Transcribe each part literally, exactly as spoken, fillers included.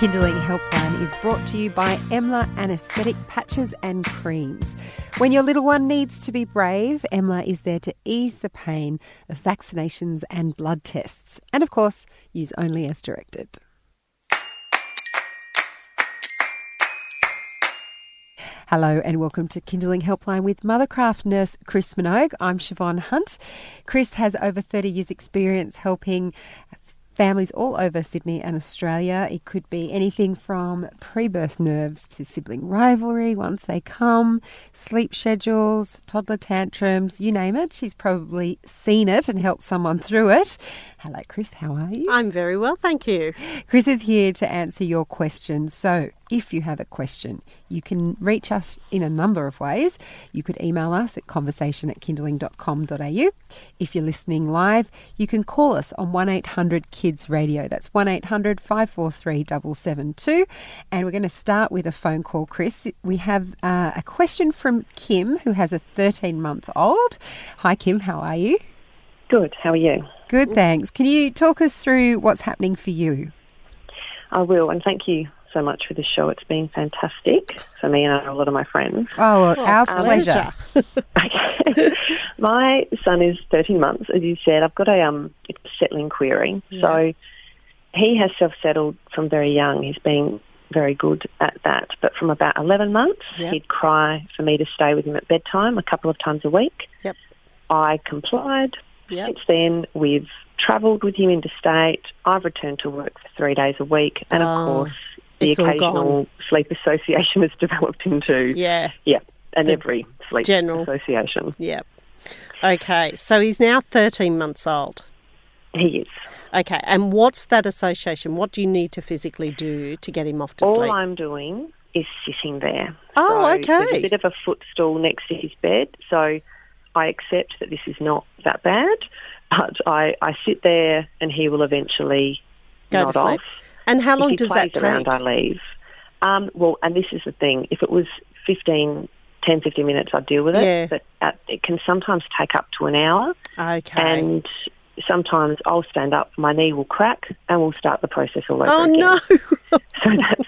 Kindling Helpline is brought to you by Emla Anesthetic Patches and Creams. When your little one needs to be brave, Emla is there to ease the pain of vaccinations and blood tests. And of course, use only as directed. Hello and welcome to Kindling Helpline with Mothercraft nurse Chris Minogue. I'm Siobhan Hunt. Chris has over thirty years experience helping families all over Sydney and Australia. It could be anything from pre-birth nerves to sibling rivalry once they come, sleep schedules, toddler tantrums, you name it. She's probably seen it and helped someone through it. Hello, Chris. How are you? I'm very well, thank you. Chris is here to answer your questions. So if you have a question, you can reach us in a number of ways. You could email us at conversation at kindling dot com dot a u. If you're listening live, you can call us on one eight hundred KIDS. Radio. That's one eight hundred five four three seven seven two. And we're going to start with a phone call, Chris. We have uh, a question from Kim, who has a thirteen-month-old. Hi, Kim. How are you? Good. How are you? Good, thanks. Can you talk us through what's happening for you? I will, and thank you so much for this show. It's been fantastic for me and a lot of my friends. Oh, oh our um, pleasure. Okay. My son is thirteen months, as you said. I've got a um, settling query. Yeah. So he has self-settled from very young. He's been very good at that. But from about eleven months, yep. he'd cry for me to stay with him at bedtime a couple of times a week. Yep. I complied. Yep. Since then, we've travelled with him interstate. I've returned to work for three days a week. And, of um. course, the it's occasional sleep association has developed into. Yeah. Yeah. And the every sleep general. association. Yeah. Okay. So he's now thirteen months old. He is. Okay. And what's that association? What do you need to physically do to get him off to All sleep? All I'm doing is sitting there. Oh, so okay. There's a bit of a footstool next to his bed. So I accept that this is not that bad, but I, I sit there and he will eventually Go nod to sleep. off. And how long does that take? Around, I leave. Um, well, and this is the thing. If it was fifteen, ten, fifteen minutes, I'd deal with it. Yeah. But at, it can sometimes take up to an hour. Okay. And sometimes I'll stand up, my knee will crack, and we'll start the process all over oh, again. Oh, no. So that's,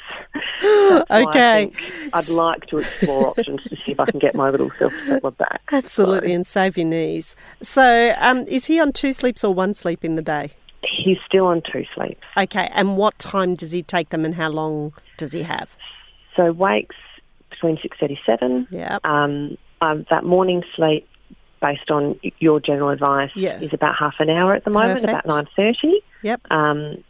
that's why okay. I think I'd like to explore options to see if I can get my little self-settler back. Absolutely, so. And save your knees. So um, is he on two sleeps or one sleep in the day? He's still on two sleeps. Okay, and what time does he take them and how long does he have? So wakes between six thirty-seven. Yeah. Um, um, that morning sleep, based on your general advice, yeah. is about half an hour at the moment, Perfect. about nine thirty. Yep. Um,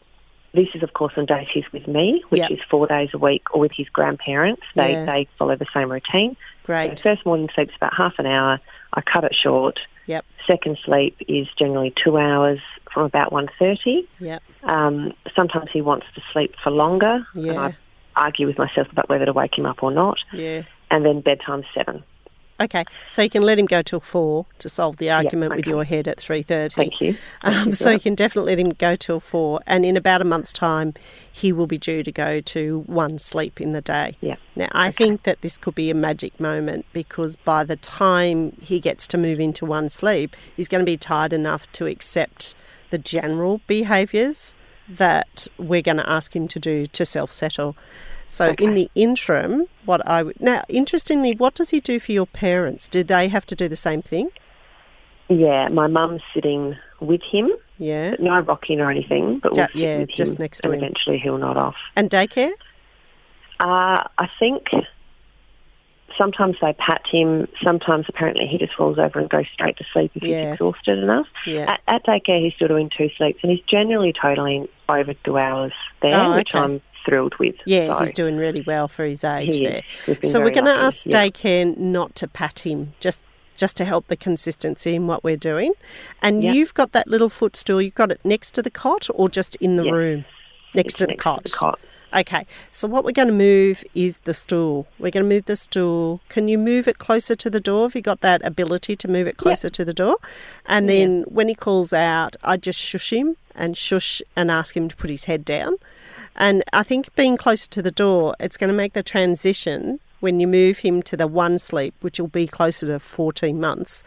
this is, of course, on days he's with me, which yep. is four days a week, or with his grandparents. They, yeah. they follow the same routine. Great. So first morning sleep's about half an hour. I cut it short. Yep. Second sleep is generally two hours from about one thirty. Yep. Um, sometimes he wants to sleep for longer, yeah. and I argue with myself about whether to wake him up or not. Yeah. And then bedtime's seven. Okay, so you can let him go till four to solve the argument yep, okay. with your head at three thirty. Thank you. Thank um, you so you can definitely let him go till four. And in about a month's time, he will be due to go to one sleep in the day. Yeah. Now, I okay. think that this could be a magic moment because by the time he gets to move into one sleep, he's going to be tired enough to accept the general behaviours that we're going to ask him to do to self-settle. So okay. in the interim, what I would... Now, interestingly, what does he do for your parents? Do they have to do the same thing? Yeah, my mum's sitting with him. Yeah. No rocking or anything, but we'll yeah, sit with just him, next to and him. Eventually he'll nod off. And daycare? Uh, I think sometimes they pat him. Sometimes apparently he just falls over and goes straight to sleep if yeah. he's exhausted enough. Yeah. At, at daycare, he's still doing two sleeps, and he's generally totaling over two hours there, oh, okay. which I'm thrilled with. Yeah, so. he's doing really well for his age he there. So we're going to ask yeah. daycare not to pat him, just just to help the consistency in what we're doing. And yep. you've got that little footstool, you've got it next to the cot or just in the yes. room? Next, to, next the cot. to the cot. Okay, so what we're going to move is the stool. We're going to move the stool. Can you move it closer to the door? Have you got that ability to move it closer yep. to the door? And then yep. when he calls out, I just shush him and shush and ask him to put his head down. And I think being closer to the door, it's going to make the transition when you move him to the one sleep, which will be closer to fourteen months,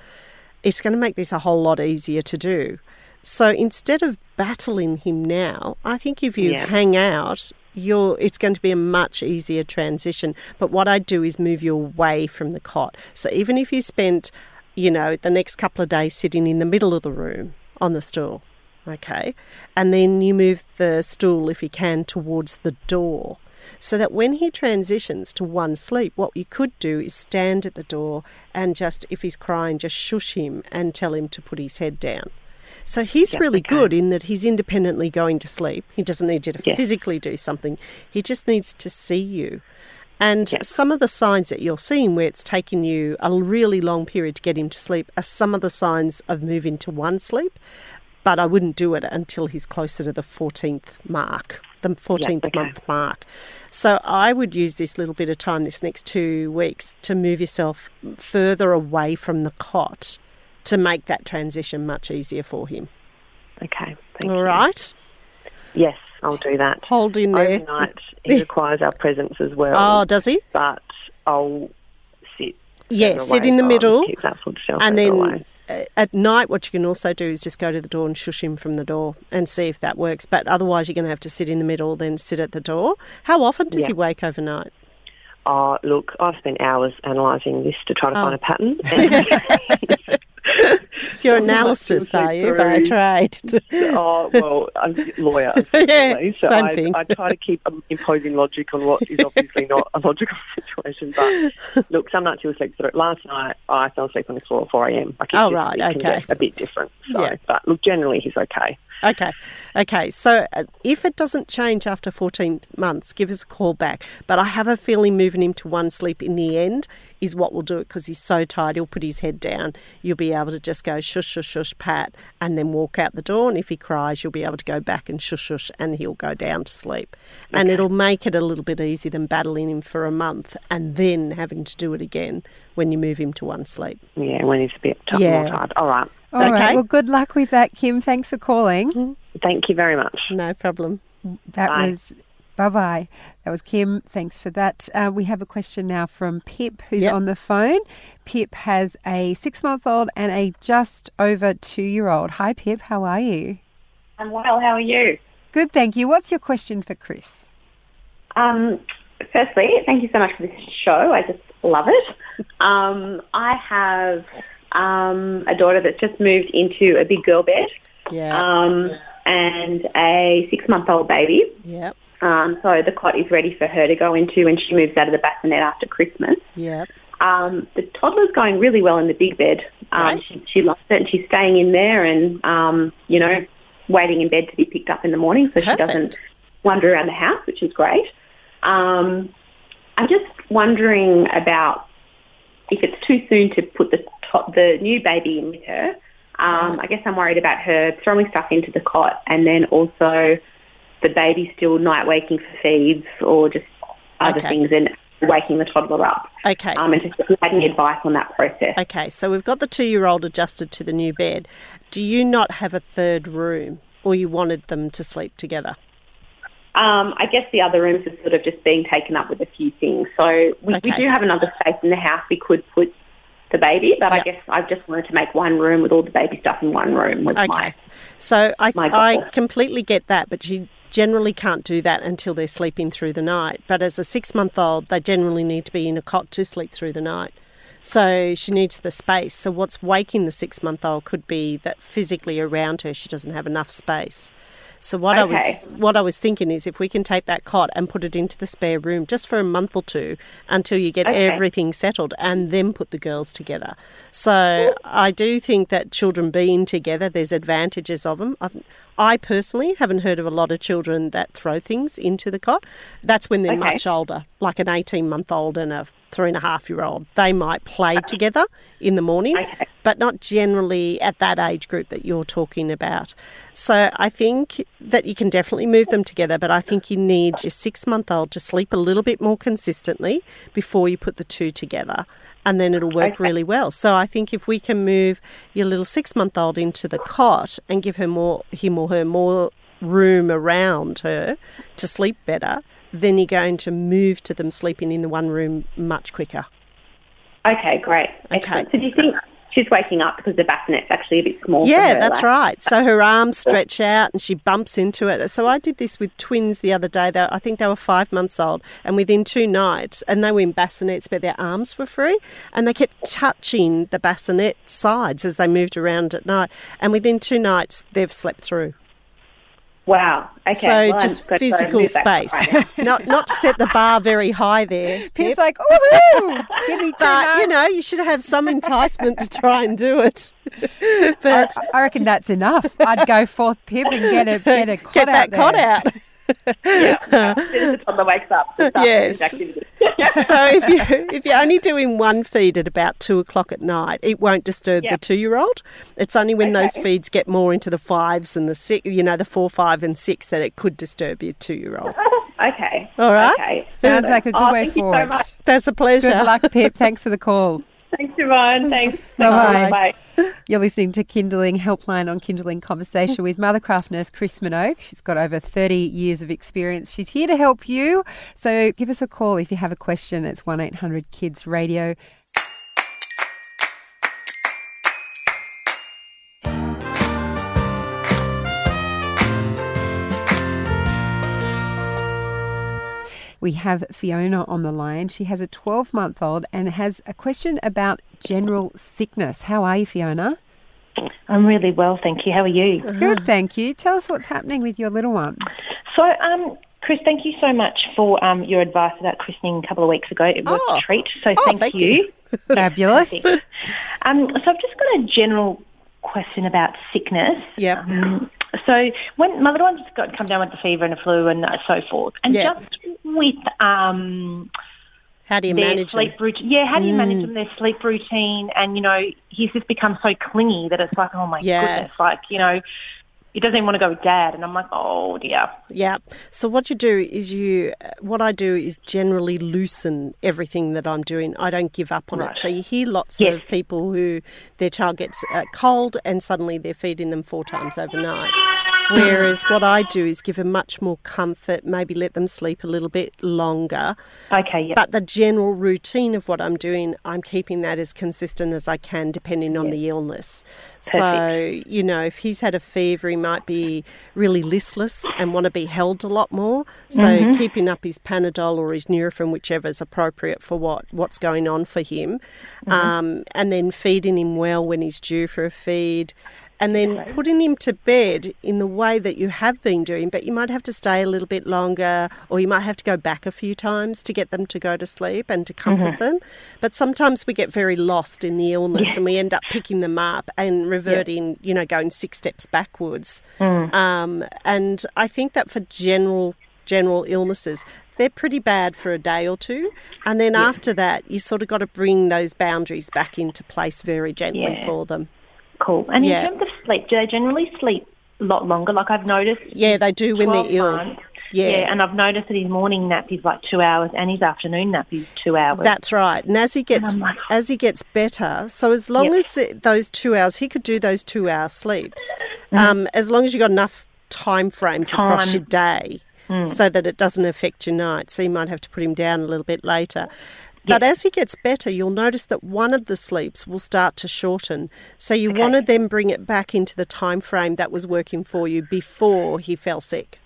it's going to make this a whole lot easier to do. So instead of battling him now, I think if you yeah. hang out, you're, it's going to be a much easier transition. But what I'd do is move you away from the cot. So even if you spent, you know, the next couple of days sitting in the middle of the room on the stool, okay, and then you move the stool, if you can, towards the door. So that when he transitions to one sleep, what you could do is stand at the door and just, if he's crying, just shush him and tell him to put his head down. So he's yep, really okay. good in that he's independently going to sleep. He doesn't need you to yes. physically do something. He just needs to see you. And yep. some of the signs that you're seeing where it's taken you a really long period to get him to sleep are some of the signs of moving to one sleep. But I wouldn't do it until he's closer to the fourteenth mark, the fourteenth yep, okay. month mark. So I would use this little bit of time, this next two weeks, to move yourself further away from the cot to make that transition much easier for him. Okay. Thank All you. right? Yes, I'll do that. Hold in there. Overnight, he requires our presence as well. Oh, does he? But I'll sit. Yeah, sit in the middle. And then away. At night, what you can also do is just go to the door and shush him from the door and see if that works. But otherwise, you're going to have to sit in the middle, then sit at the door. How often does yeah. he wake overnight? Oh, look, I've spent hours analysing this to try to oh. find a pattern. And Your analysis, are you, through. by trade? Oh, well, I'm a lawyer. yeah, so same I, thing. I try to keep imposing logic on what is obviously not a logical situation. But look, some nights he'll sleep through it. Last night, I fell asleep on the floor at four a.m. Oh, right, okay. A bit different. So, yeah. But look, generally he's okay. Okay, okay. So if it doesn't change after fourteen months, give us a call back. But I have a feeling moving him to one sleep in the end is what will do it, because he's so tired, he'll put his head down. You'll be able to just go shush, shush, shush, pat, and then walk out the door. And if he cries, you'll be able to go back and shush, shush, and he'll go down to sleep. Okay. And it'll make it a little bit easier than battling him for a month and then having to do it again when you move him to one sleep. Yeah, when he's a bit t- yeah. more tired. All right. All okay. right. Well, good luck with that, Kim. Thanks for calling. Thank you very much. No problem. That bye. was bye-bye. That was Kim. Thanks for that. Uh, we have a question now from Pip, who's yep. on the phone. Pip has a six-month-old and a just over two-year-old. Hi, Pip. How are you? I'm well. How are you? Good, thank you. What's your question for Chris? Um, firstly, thank you so much for this show. I just love it. Um, I have... Um, a daughter that's just moved into a big girl bed, yeah. um, and a six-month-old baby. Yep. Um, so the cot is ready for her to go into when she moves out of the bassinet after Christmas. Yep. Um, the toddler's going really well in the big bed. Um, right. she, she loves it, and she's staying in there and, um, you know, waiting in bed to be picked up in the morning so Perfect. she doesn't wander around the house, which is great. Um, I'm just wondering about if it's too soon to put the the new baby in with her. Um, I guess I'm worried about her throwing stuff into the cot and then also the baby still night waking for feeds or just other okay. things and waking the toddler up. Okay. Um, and just providing advice on that process. Okay, so we've got the two-year-old adjusted to the new bed. Do you not have a third room, or you wanted them to sleep together? Um, I guess the other rooms are sort of just being taken up with a few things. So we, okay. we do have another space in the house we could put the baby, but yep. I guess I just wanted to make one room with all the baby stuff in one room. With okay. my, so I, my I completely get that, but you generally can't do that until they're sleeping through the night. But as a six-month-old, they generally need to be in a cot to sleep through the night. So she needs the space. So what's waking the six-month-old could be that physically around her she doesn't have enough space. So what okay. I was what I was thinking is if we can take that cot and put it into the spare room just for a month or two until you get okay. everything settled, and then put the girls together. So cool. I do think that children being together, there's advantages of them. I've, I personally haven't heard of a lot of children that throw things into the cot. That's when they're okay. much older, like an eighteen-month-old and a three-and-a-half-year-old. They might play together in the morning, okay. but not generally at that age group that you're talking about. So I think that you can definitely move them together, but I think you need your six-month-old to sleep a little bit more consistently before you put the two together. and then it'll work okay. really well. So I think if we can move your little six-month-old into the cot and give her more, him or her more room around her to sleep better, then you're going to move to them sleeping in the one room much quicker. Okay, great. Excellent. Okay. So do you think she's waking up because the bassinet's actually a bit small yeah, for her? Yeah, that's like. right. So her arms stretch out and she bumps into it. So I did this with twins the other day. They were, I think they were five months old, and within two nights, and they were in bassinets, but their arms were free, and they kept touching the bassinet sides as they moved around at night. And within two nights, they've slept through. Wow. Okay. So well, just physical space. Right not not to set the bar very high there. Pip's yep. like, ooh, give me two But, you know, you should have some enticement to try and do it. But I, I reckon that's enough. I'd go forth, Pip, and get a, get a cot get out Get that there. cot out. yeah, as soon as the toddler wakes up. Yes. So if you if you're only doing one feed at about two o'clock at night, it won't disturb yep. the two-year-old. It's only when okay. those feeds get more into the fives and the six, you know, the four, five, and six, that it could disturb your two-year-old. okay. All right. Okay. Sounds so, like a good oh, way forward. So That's a pleasure. Good luck, Pip. Thanks for the call. Thanks, Siobhan. Thanks. Bye-bye. Bye-bye. You're listening to Kindling Helpline on Kindling Conversation with Mothercraft nurse Chris Minogue. She's got over thirty years of experience. She's here to help you. So give us a call if you have a question. It's one eight hundred kids radio. We have Fiona on the line. She has a twelve-month-old and has a question about general sickness. How are you, Fiona? I'm really well, thank you. How are you? Good, thank you. Tell us what's happening with your little one. So, um, Chris, thank you so much for um, your advice about christening a couple of weeks ago. It was oh. a treat, so oh, thank, thank you. you. Fabulous. Um, so I've just got a general question about sickness. Yeah. Um, So when my little one just got come down with the fever and the flu and so forth, and yeah. just with um, how do you their manage sleep routine? Yeah, how do you mm. manage them, their sleep routine? And you know, he's just become so clingy that it's like, oh my yeah. goodness, like you know, he doesn't even want to go with dad, and I'm like, oh dear. Yeah. So what you do is you, what I do is generally loosen everything that I'm doing. I don't give up on right. it. So you hear lots yes. of people who their child gets uh, cold and suddenly they're feeding them four times overnight. Whereas what I do is give them much more comfort, maybe let them sleep a little bit longer. Okay, yeah. But the general routine of what I'm doing, I'm keeping that as consistent as I can depending on yeah. the illness. Perfect. So, you know, if he's had a fever, he might be really listless and want to be held a lot more. So mm-hmm. keeping up his Panadol or his Nurofen, whichever is appropriate for what, what's going on for him. Mm-hmm. Um, and then feeding him well when he's due for a feed. And then putting him to bed in the way that you have been doing, but you might have to stay a little bit longer, or you might have to go back a few times to get them to go to sleep and to comfort mm-hmm. them. But sometimes we get very lost in the illness yeah. and we end up picking them up and reverting, yeah. you know, going six steps backwards. Mm. Um, and I think that for general general illnesses, they're pretty bad for a day or two. And then yeah. after that, you sort of got to bring those boundaries back into place very gently yeah. for them. Cool. And yeah. in terms of sleep, do they generally sleep a lot longer? Like I've noticed. Yeah, they do when they're ill. Months, yeah. yeah, and I've noticed that his morning nap is like two hours and his afternoon nap is two hours. That's right. And as he gets like, as he gets better, so as long yep. as the, those two hours, he could do those two-hour sleeps, mm-hmm. um, as long as you've got enough time frames time. across your day mm. so that it doesn't affect your night. So you might have to put him down a little bit later. But yep. as he gets better, you'll notice that one of the sleeps will start to shorten. So you okay. want to then bring it back into the time frame that was working for you before he fell sick.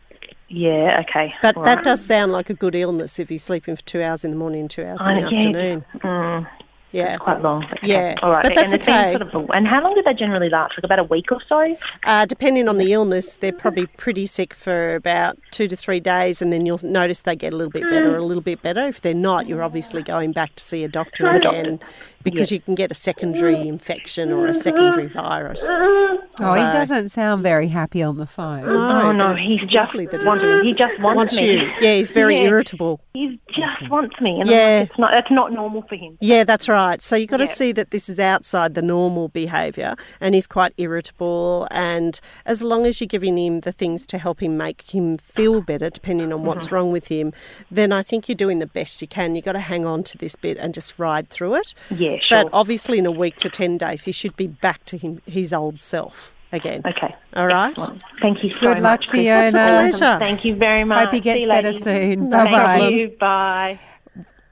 Yeah, okay. But All that right. does sound like a good illness if he's sleeping for two hours in the morning and two hours in the okay. afternoon. Mm. Yeah. It's quite long. Okay. Yeah. All right. But that's and okay. Sort of, and how long do they generally last? Like about a week or so? Uh, depending on the illness, they're probably pretty sick for about two to three days, and then you'll notice they get a little bit better, a little bit better. If they're not, you're obviously going back to see a doctor no, again doctor. because yeah. you can get a secondary infection or a secondary virus. Oh, so, he doesn't sound very happy on the phone. No, oh, no. He's just, that wants, he just wants, wants me. You. Yeah, he's very yeah. irritable. He just wants me. And yeah. Like, it's not, that's not normal for him. Yeah, that's right. Right, so you've got yep. to see that this is outside the normal behaviour, and he's quite irritable, and as long as you're giving him the things to help him make him feel better, depending on what's mm-hmm. wrong with him, then I think you're doing the best you can. You've got to hang on to this bit and just ride through it. Yeah, Yeah, sure. But obviously in a week to ten days, he should be back to him, his old self again. Okay. All right. Excellent. Thank you so Good much. Good luck, Fiona. It's a pleasure. Thank you very much. Hope he gets better ladies. soon. No Bye-bye. Thank you. Bye.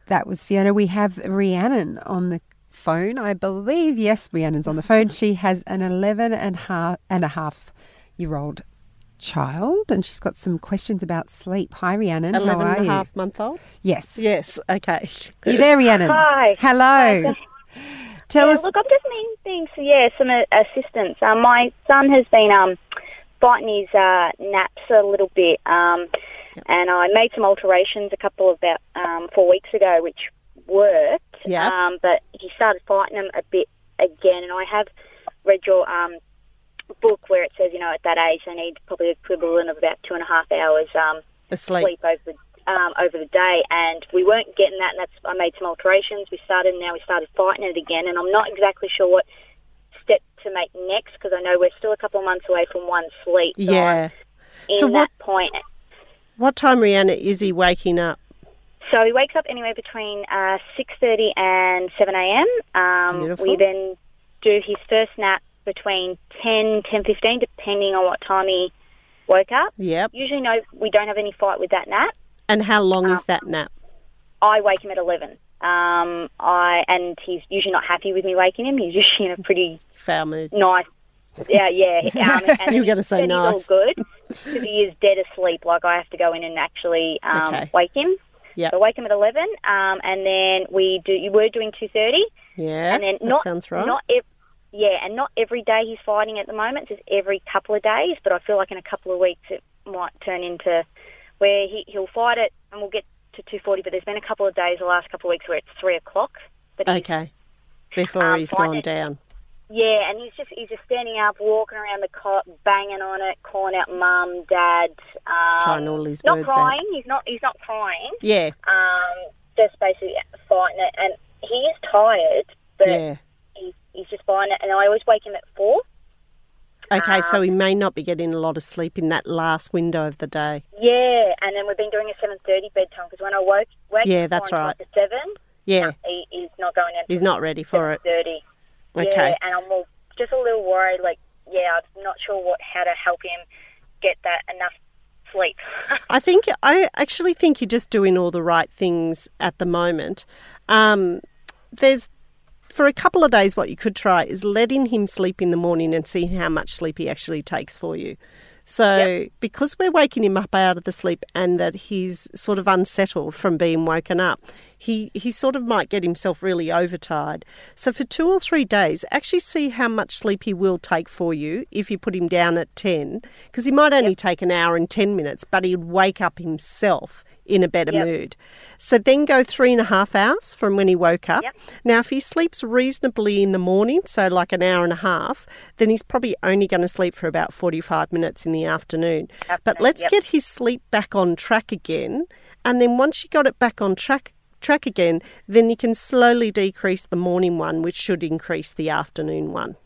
That was Fiona. We have Rhiannon on the phone, I believe. Yes, Rhiannon's on the phone. She has an eleven and a half year old child, and she's got some questions about sleep. Hi, Rhiannon. eleven How are and a half you? month old? Yes. Yes. Okay. You there, Rhiannon? Hi. Hello. Hi. Tell yeah, us. Look, I'm just needing things, yeah, some uh, assistance. Um, my son has been um, biting his uh, naps a little bit, um, yep. and I made some alterations a couple of about um, four weeks ago, which worked, yeah. um, but he started fighting them a bit again, and I have read your um, book where it says, you know, at that age they need probably equivalent of about two and a half hours um, sleep. sleep over the Um, over the day, and we weren't getting that, and that's, I made some alterations. We started, and now we started fighting it again, and I'm not exactly sure what step to make next, because I know we're still a couple of months away from one sleep. So yeah. In so what, that point. What time, Rhiannon, is he waking up? So he wakes up anywhere between uh, six thirty and seven a.m. Um, Beautiful. We then do his first nap between ten, ten fifteen, depending on what time he woke up. Yep. Usually no, we don't have any fight with that nap. And how long is that nap? Um, I wake him at eleven. Um, I and he's usually not happy with me waking him. He's usually in a pretty foul mood. Nice, yeah, yeah. Um, and You're going to say nice. He's all good because he is dead asleep. Like I have to go in and actually um, okay. wake him. Yeah, so I wake him at eleven, um, and then we do. You were doing two thirty. Yeah, and then not that sounds right. Not ev- yeah, and not every day he's fighting at the moment. It's every couple of days, but I feel like in a couple of weeks it might turn into. Where he, he'll fight it, and we'll get to two forty, but there's been a couple of days, the last couple of weeks, where it's three o'clock. But okay, before um, he's gone it. down. Yeah, and he's just he's just standing up, walking around the cot, banging on it, calling out mum, dad. Um, Trying all his not words crying. out. He's not crying, he's not crying. Yeah. Um, just basically fighting it, and he is tired, but yeah. he's, he's just fighting it, and I always wake him at four. Okay, um, so he may not be getting a lot of sleep in that last window of the day. Yeah, and then we've been doing a seven thirty bedtime because when I woke, woke yeah, that's right. at seven, yeah. he, he's not going out. He's not ready for it. seven thirty. Okay. Yeah, and I'm all, just a little worried, like, yeah, I'm not sure what how to help him get that enough sleep. I think, I actually think you're just doing all the right things at the moment. Um, there's... For a couple of days, what you could try is letting him sleep in the morning and see how much sleep he actually takes for you. So yep. because we're waking him up out of the sleep and that he's sort of unsettled from being woken up, he, he sort of might get himself really overtired. So for two or three days, actually see how much sleep he will take for you if you put him down at ten, because he might only yep. take an hour and ten minutes, but he'd wake up himself in a better yep. mood. So then go three and a half hours from when he woke up. Yep. Now, if he sleeps reasonably in the morning, so like an hour and a half, then he's probably only going to sleep for about forty-five minutes in the afternoon. afternoon but let's yep. get his sleep back on track again. And then once you got it back on track track again, then you can slowly decrease the morning one, which should increase the afternoon one.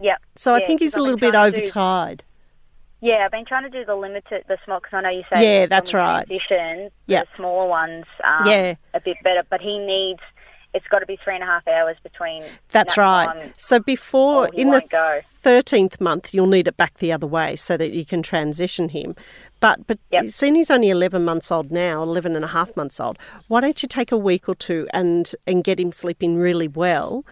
Yep. So yeah, I think he's a little bit overtired. Yeah, I've been trying to do the limited, the small, because I know you say yeah, that's right. transition, yep. the smaller ones um, yeah. a bit better, but he needs, it's got to be three and a half hours between. That's that right. So before, in the go. thirteenth month, you'll need it back the other way so that you can transition him. But, but yep. seeing he's only eleven months old now, eleven and a half months old, why don't you take a week or two and, and get him sleeping really well?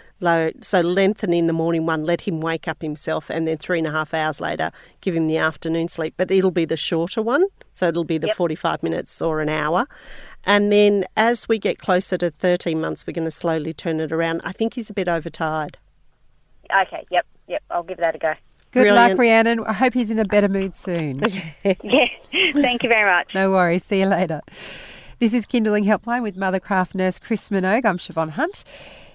So lengthen in the morning one, let him wake up himself, and then three and a half hours later, give him the afternoon sleep. But it'll be the shorter one, so it'll be the yep. forty-five minutes or an hour. And then as we get closer to thirteen months, we're going to slowly turn it around. I think he's a bit overtired. Okay, yep, yep, I'll give that a go. Good Brilliant. luck, Rhiannon. I hope he's in a better mood soon. Yeah, thank you very much. No worries. See you later. This is Kindling Helpline with Mothercraft nurse Chris Minogue. I'm Siobhan Hunt.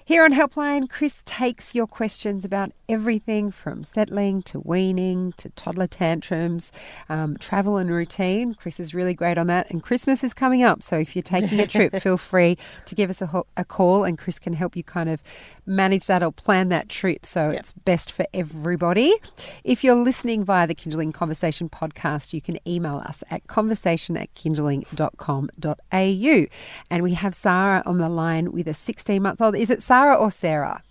Here on Helpline, Chris takes your questions about everything from settling to weaning to toddler tantrums, um, travel and routine. Chris is really great on that. And Christmas is coming up, so if you're taking a trip, feel free to give us a, ho- a call, and Chris can help you kind of manage that or plan that trip so yep. it's best for everybody. If you're listening via the Kindling Conversation podcast, you can email us at conversation at kindling dot com dot a u. And we have Sarah on the line with a sixteen-month-old. Is it Sarah? Sarah or Sarah?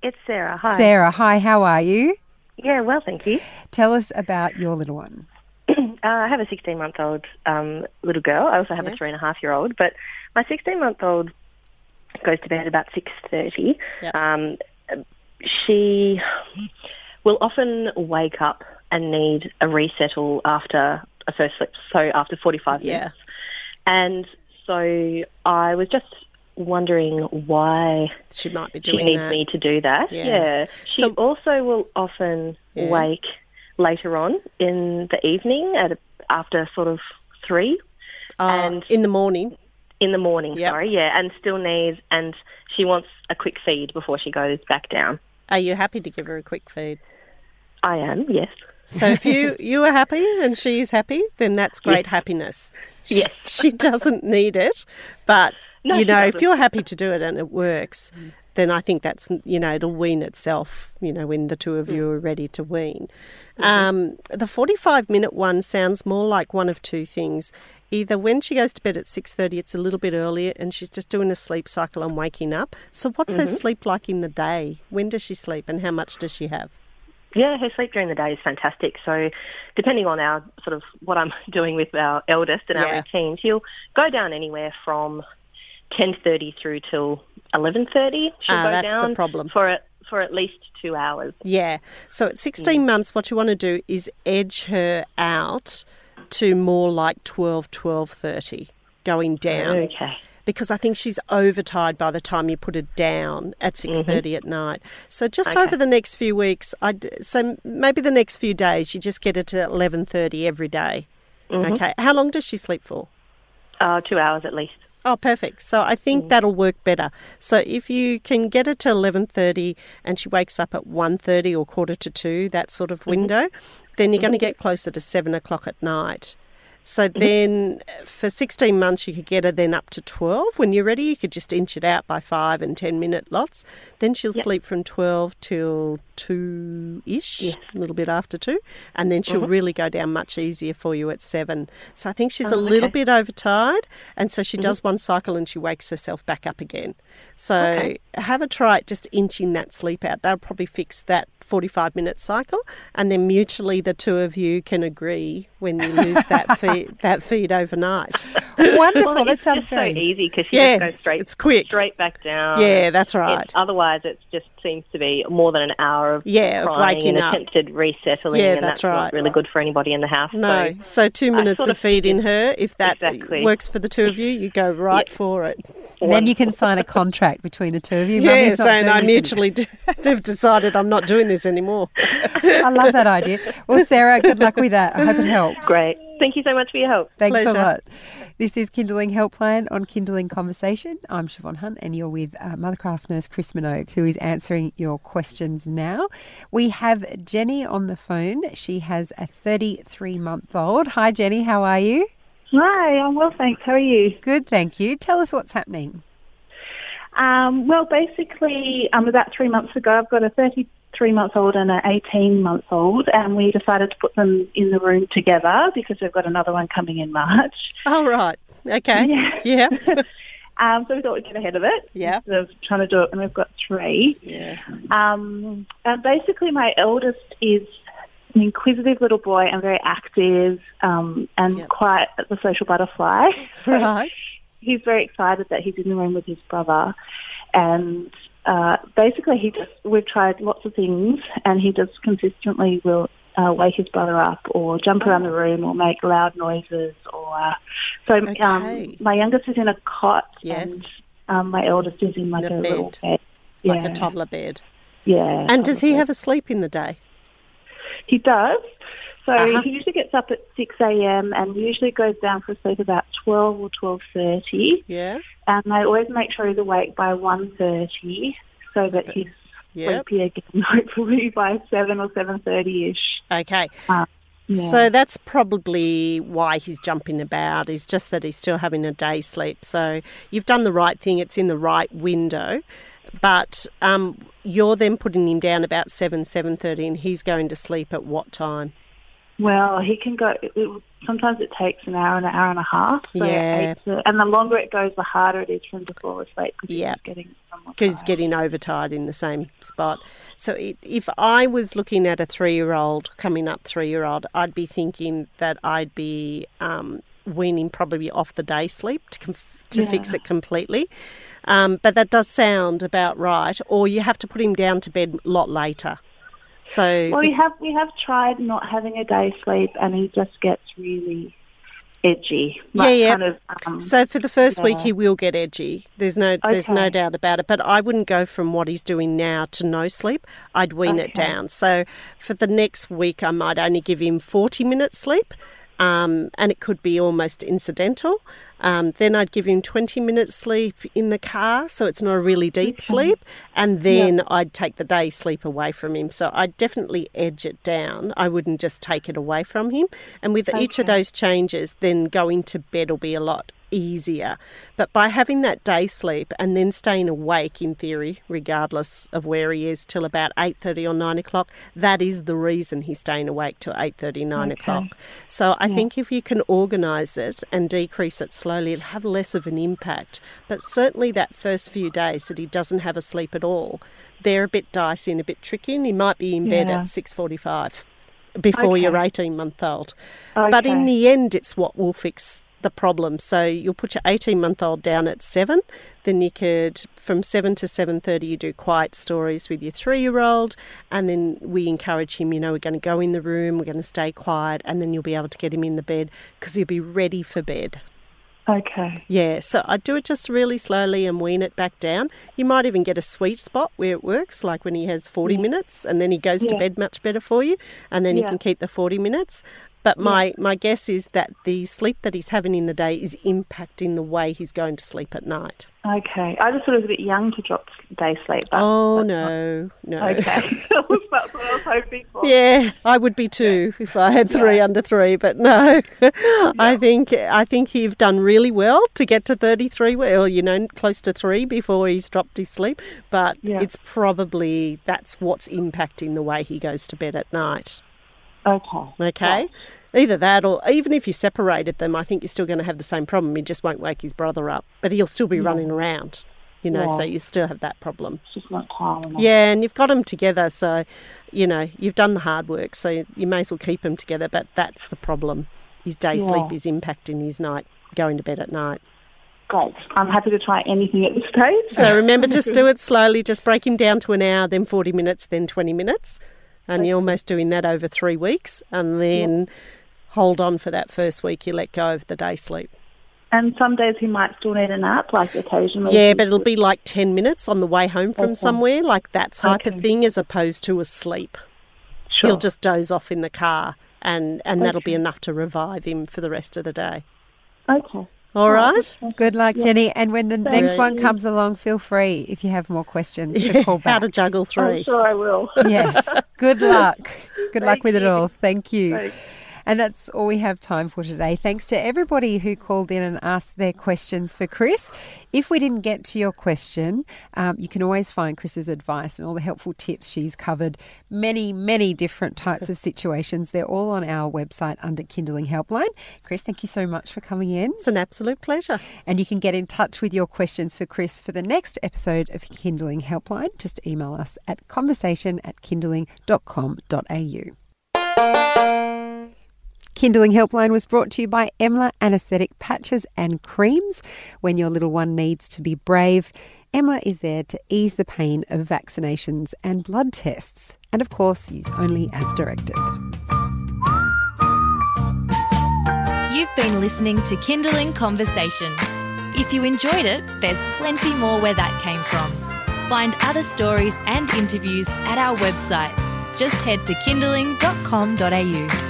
It's Sarah. Hi. Sarah, hi. How are you? Yeah, well, thank you. Tell us about your little one. uh, I have a sixteen-month-old um, little girl. I also have yeah. a three-and-a-half-year-old. But my sixteen-month-old goes to bed about six thirty. Yep. Um, she will often wake up and need a resettle after a first sleep, so after forty-five yeah. minutes. And so I was just wondering why she might be doing she needs that. me to do that. Yeah. yeah. She so, also will often yeah. wake later on in the evening at after sort of three. Uh, and in the morning. In the morning, yep. sorry, yeah, and still needs, and she wants a quick feed before she goes back down. Are you happy to give her a quick feed? I am, yes. So if you, you are happy and she's happy, then that's great yes. happiness. She, yes. she doesn't need it, but... No, you know, if you're happy to do it and it works, mm. then I think that's, you know, it'll wean itself, you know, when the two of mm. you are ready to wean. Mm-hmm. Um, the forty-five-minute one sounds more like one of two things. Either when she goes to bed at six thirty, it's a little bit earlier and she's just doing a sleep cycle and waking up. So what's mm-hmm. her sleep like in the day? When does she sleep and how much does she have? Yeah, her sleep during the day is fantastic. So depending on our sort of what I'm doing with our eldest and yeah. our routine, she'll go down anywhere from... ten thirty through till eleven thirty. She'll ah, go that's down the problem. For, a, for at least two hours. Yeah. So at sixteen mm. months, what you want to do is edge her out to more like twelve, twelve thirty, going down. Okay. Because I think she's overtired by the time you put her down at six thirty mm-hmm. at night. So just okay. over the next few weeks, I'd, so maybe the next few days, you just get her to eleven thirty every day. Mm-hmm. Okay. How long does she sleep for? Uh, two hours at least. Oh, perfect. So I think mm. that'll work better. So if you can get her to eleven thirty and she wakes up at one thirty or quarter to two, that sort of window, mm-hmm. then you're mm-hmm. going to get closer to seven o'clock at night. So mm-hmm. then for sixteen months, you could get her then up to twelve. When you're ready, you could just inch it out by five and ten-minute lots. Then she'll yep. sleep from twelve till two-ish, yeah. a little bit after two, and then she'll mm-hmm. really go down much easier for you at seven. So I think she's oh, a little okay. bit overtired, and so she mm-hmm. does one cycle and she wakes herself back up again. So okay. have a try at just inching that sleep out. That'll probably fix that forty-five-minute cycle, and then mutually the two of you can agree when you lose that feed, that feed overnight. Wonderful. Well, that sounds very so easy because she yeah, just goes straight, it's quick. straight back down. Yeah, that's right. It's, otherwise, it just seems to be more than an hour Of yeah, of waking and up. attempted resettling, yeah, and that's, that's right. not really good for anybody in the house. No, so, so two minutes sort of, of feed in her. If that exactly. works for the two of you, you go right yeah. for it. And then you can sign a contract between the two of you. Yeah, saying I mutually d- have decided I'm not doing this anymore. I love that idea. Well, Sarah, good luck with that. I hope it helps. Great. Thank you so much for your help. Thanks Pleasure. a lot. This is Kindling Helpline on Kindling Conversation. I'm Siobhan Hunt and you're with uh, Mothercraft nurse Chris Minogue, who is answering your questions now. We have Jenny on the phone. She has a thirty-three-month-old. Hi, Jenny. How are you? Hi. I'm well, thanks. How are you? Good, thank you. Tell us what's happening. Um, well, basically, um, about three months ago, I've got a thirty-three-month-old and an eighteen-month-old, and we decided to put them in the room together because we've got another one coming in March. Oh, right. Okay. Yeah. yeah. um, so we thought we'd get ahead of it. Yeah. Instead of trying to do it, and we've got three. Yeah. Um, and basically my eldest is an inquisitive little boy and very active um, and yep. quite the social butterfly. Right. He's very excited that he's in the room with his brother, and... Uh, basically, he just, we've tried lots of things, and he just consistently will uh, wake his brother up or jump around the room or make loud noises. Or uh, So okay. um, my youngest is in a cot, yes. and um, my eldest is in like the a bed. little bed. Yeah. Like a toddler bed. Yeah. And does he bed. have a sleep in the day? He does. So uh-huh. he usually gets up at six a.m. and usually goes down for sleep about twelve or twelve thirty. Yeah. And I always make sure he's awake by one thirty so that he's yep. sleepy again, hopefully by seven or seven thirty-ish. Okay. Um, yeah. So that's probably why he's jumping about, is just that he's still having a day sleep. So you've done the right thing. It's in the right window. But um, you're then putting him down about seven, seven thirty, and he's going to sleep at what time? Well, he can go, it, sometimes it takes an hour, an hour and a half. So yeah. To, and the longer it goes, the harder it is for him to fall asleep because yeah. he's getting Because getting overtired in the same spot. So it, if I was looking at a three-year-old, coming up three-year-old, I'd be thinking that I'd be um, weaning probably off the day sleep to conf- to yeah. fix it completely. Um, but that does sound about right. Or you have to put him down to bed a lot later. So well, we have we have tried not having a day sleep, and he just gets really edgy. Like yeah, yeah. Kind of, um, so for the first yeah. week, he will get edgy. There's no okay. there's no doubt about it. But I wouldn't go from what he's doing now to no sleep. I'd wean okay. it down. So for the next week, I might only give him forty minutes sleep, um, and it could be almost incidental. Um, then I'd give him twenty minutes sleep in the car, so it's not a really deep okay. sleep. And then yep. I'd take the day sleep away from him. So I'd definitely edge it down. I wouldn't just take it away from him. And with okay. each of those changes, then going to bed will be a lot easier. But by having that day sleep and then staying awake, in theory, regardless of where he is, till about eight thirty or nine o'clock, that is the reason he's staying awake till eight thirty, nine okay. o'clock. So I yeah. think if you can organise it and decrease it slowly, it'll have less of an impact. But certainly that first few days that he doesn't have a sleep at all, they're a bit dicey and a bit tricky, and he might be in bed yeah. at six forty-five before okay. your eighteen-month-old. Okay. But in the end, it's what will fix the problem. So you'll put your eighteen-month-old down at seven. Then you could, from seven to seven thirty, you do quiet stories with your three-year-old, and then we encourage him, you know, we're going to go in the room, we're going to stay quiet, and then you'll be able to get him in the bed because he'll be ready for bed. Okay. Yeah, so I do it just really slowly and wean it back down. You might even get a sweet spot where it works, like when he has forty yeah. minutes, and then he goes yeah. to bed much better for you, and then yeah. you can keep the forty minutes. But my, yeah. my guess is that the sleep that he's having in the day is impacting the way he's going to sleep at night. Okay. I just thought it was a bit young to drop day sleep. That's, oh, that's no, not... no. Okay. That's what I was hoping for. Yeah, I would be too yeah. if I had three yeah. under three, but no. yeah. I think I think you've done really well to get to thirty-three, well, you know, close to three before he's dropped his sleep, but yeah. it's probably that's what's impacting the way he goes to bed at night. Okay. Okay. Yeah. Either that, or even if you separated them, I think you're still going to have the same problem. He just won't wake his brother up, but he'll still be yeah. running around, you know, yeah. so you still have that problem. It's just not calm enough. Yeah, and you've got them together, so, you know, you've done the hard work, so you may as well keep them together, but that's the problem. His day yeah. sleep is impacting his night, going to bed at night. Great. I'm happy to try anything at this stage. So remember, just do it slowly, just break him down to an hour, then forty minutes, then twenty minutes. And you're almost doing that over three weeks, and then yep. hold on for that first week. You let go of the day sleep. And some days he might still need a nap, like occasionally. Yeah, but it'll be like ten minutes on the way home from okay. somewhere, like that type okay. of thing, as opposed to a sleep. Sure. He'll just doze off in the car, and, and okay. that'll be enough to revive him for the rest of the day. Okay. All right. Good luck, Jenny. And when the Thank next you. one comes along, feel free, if you have more questions, yeah, to call back. How to juggle three. I'm sure I will. Yes. Good luck. Good Thank luck with you. it all. Thank you. Thanks. And that's all we have time for today. Thanks to everybody who called in and asked their questions for Chris. If we didn't get to your question, um, you can always find Chris's advice and all the helpful tips. She's covered many, many different types of situations. They're all on our website under Kindling Helpline. Chris, thank you so much for coming in. It's an absolute pleasure. And you can get in touch with your questions for Chris for the next episode of Kindling Helpline. Just email us at conversation at kindling dot com dot a u. Kindling Helpline was brought to you by Emla Anesthetic Patches and Creams. When your little one needs to be brave, Emla is there to ease the pain of vaccinations and blood tests. And of course, use only as directed. You've been listening to Kindling Conversation. If you enjoyed it, there's plenty more where that came from. Find other stories and interviews at our website. Just head to kindling dot com dot a u.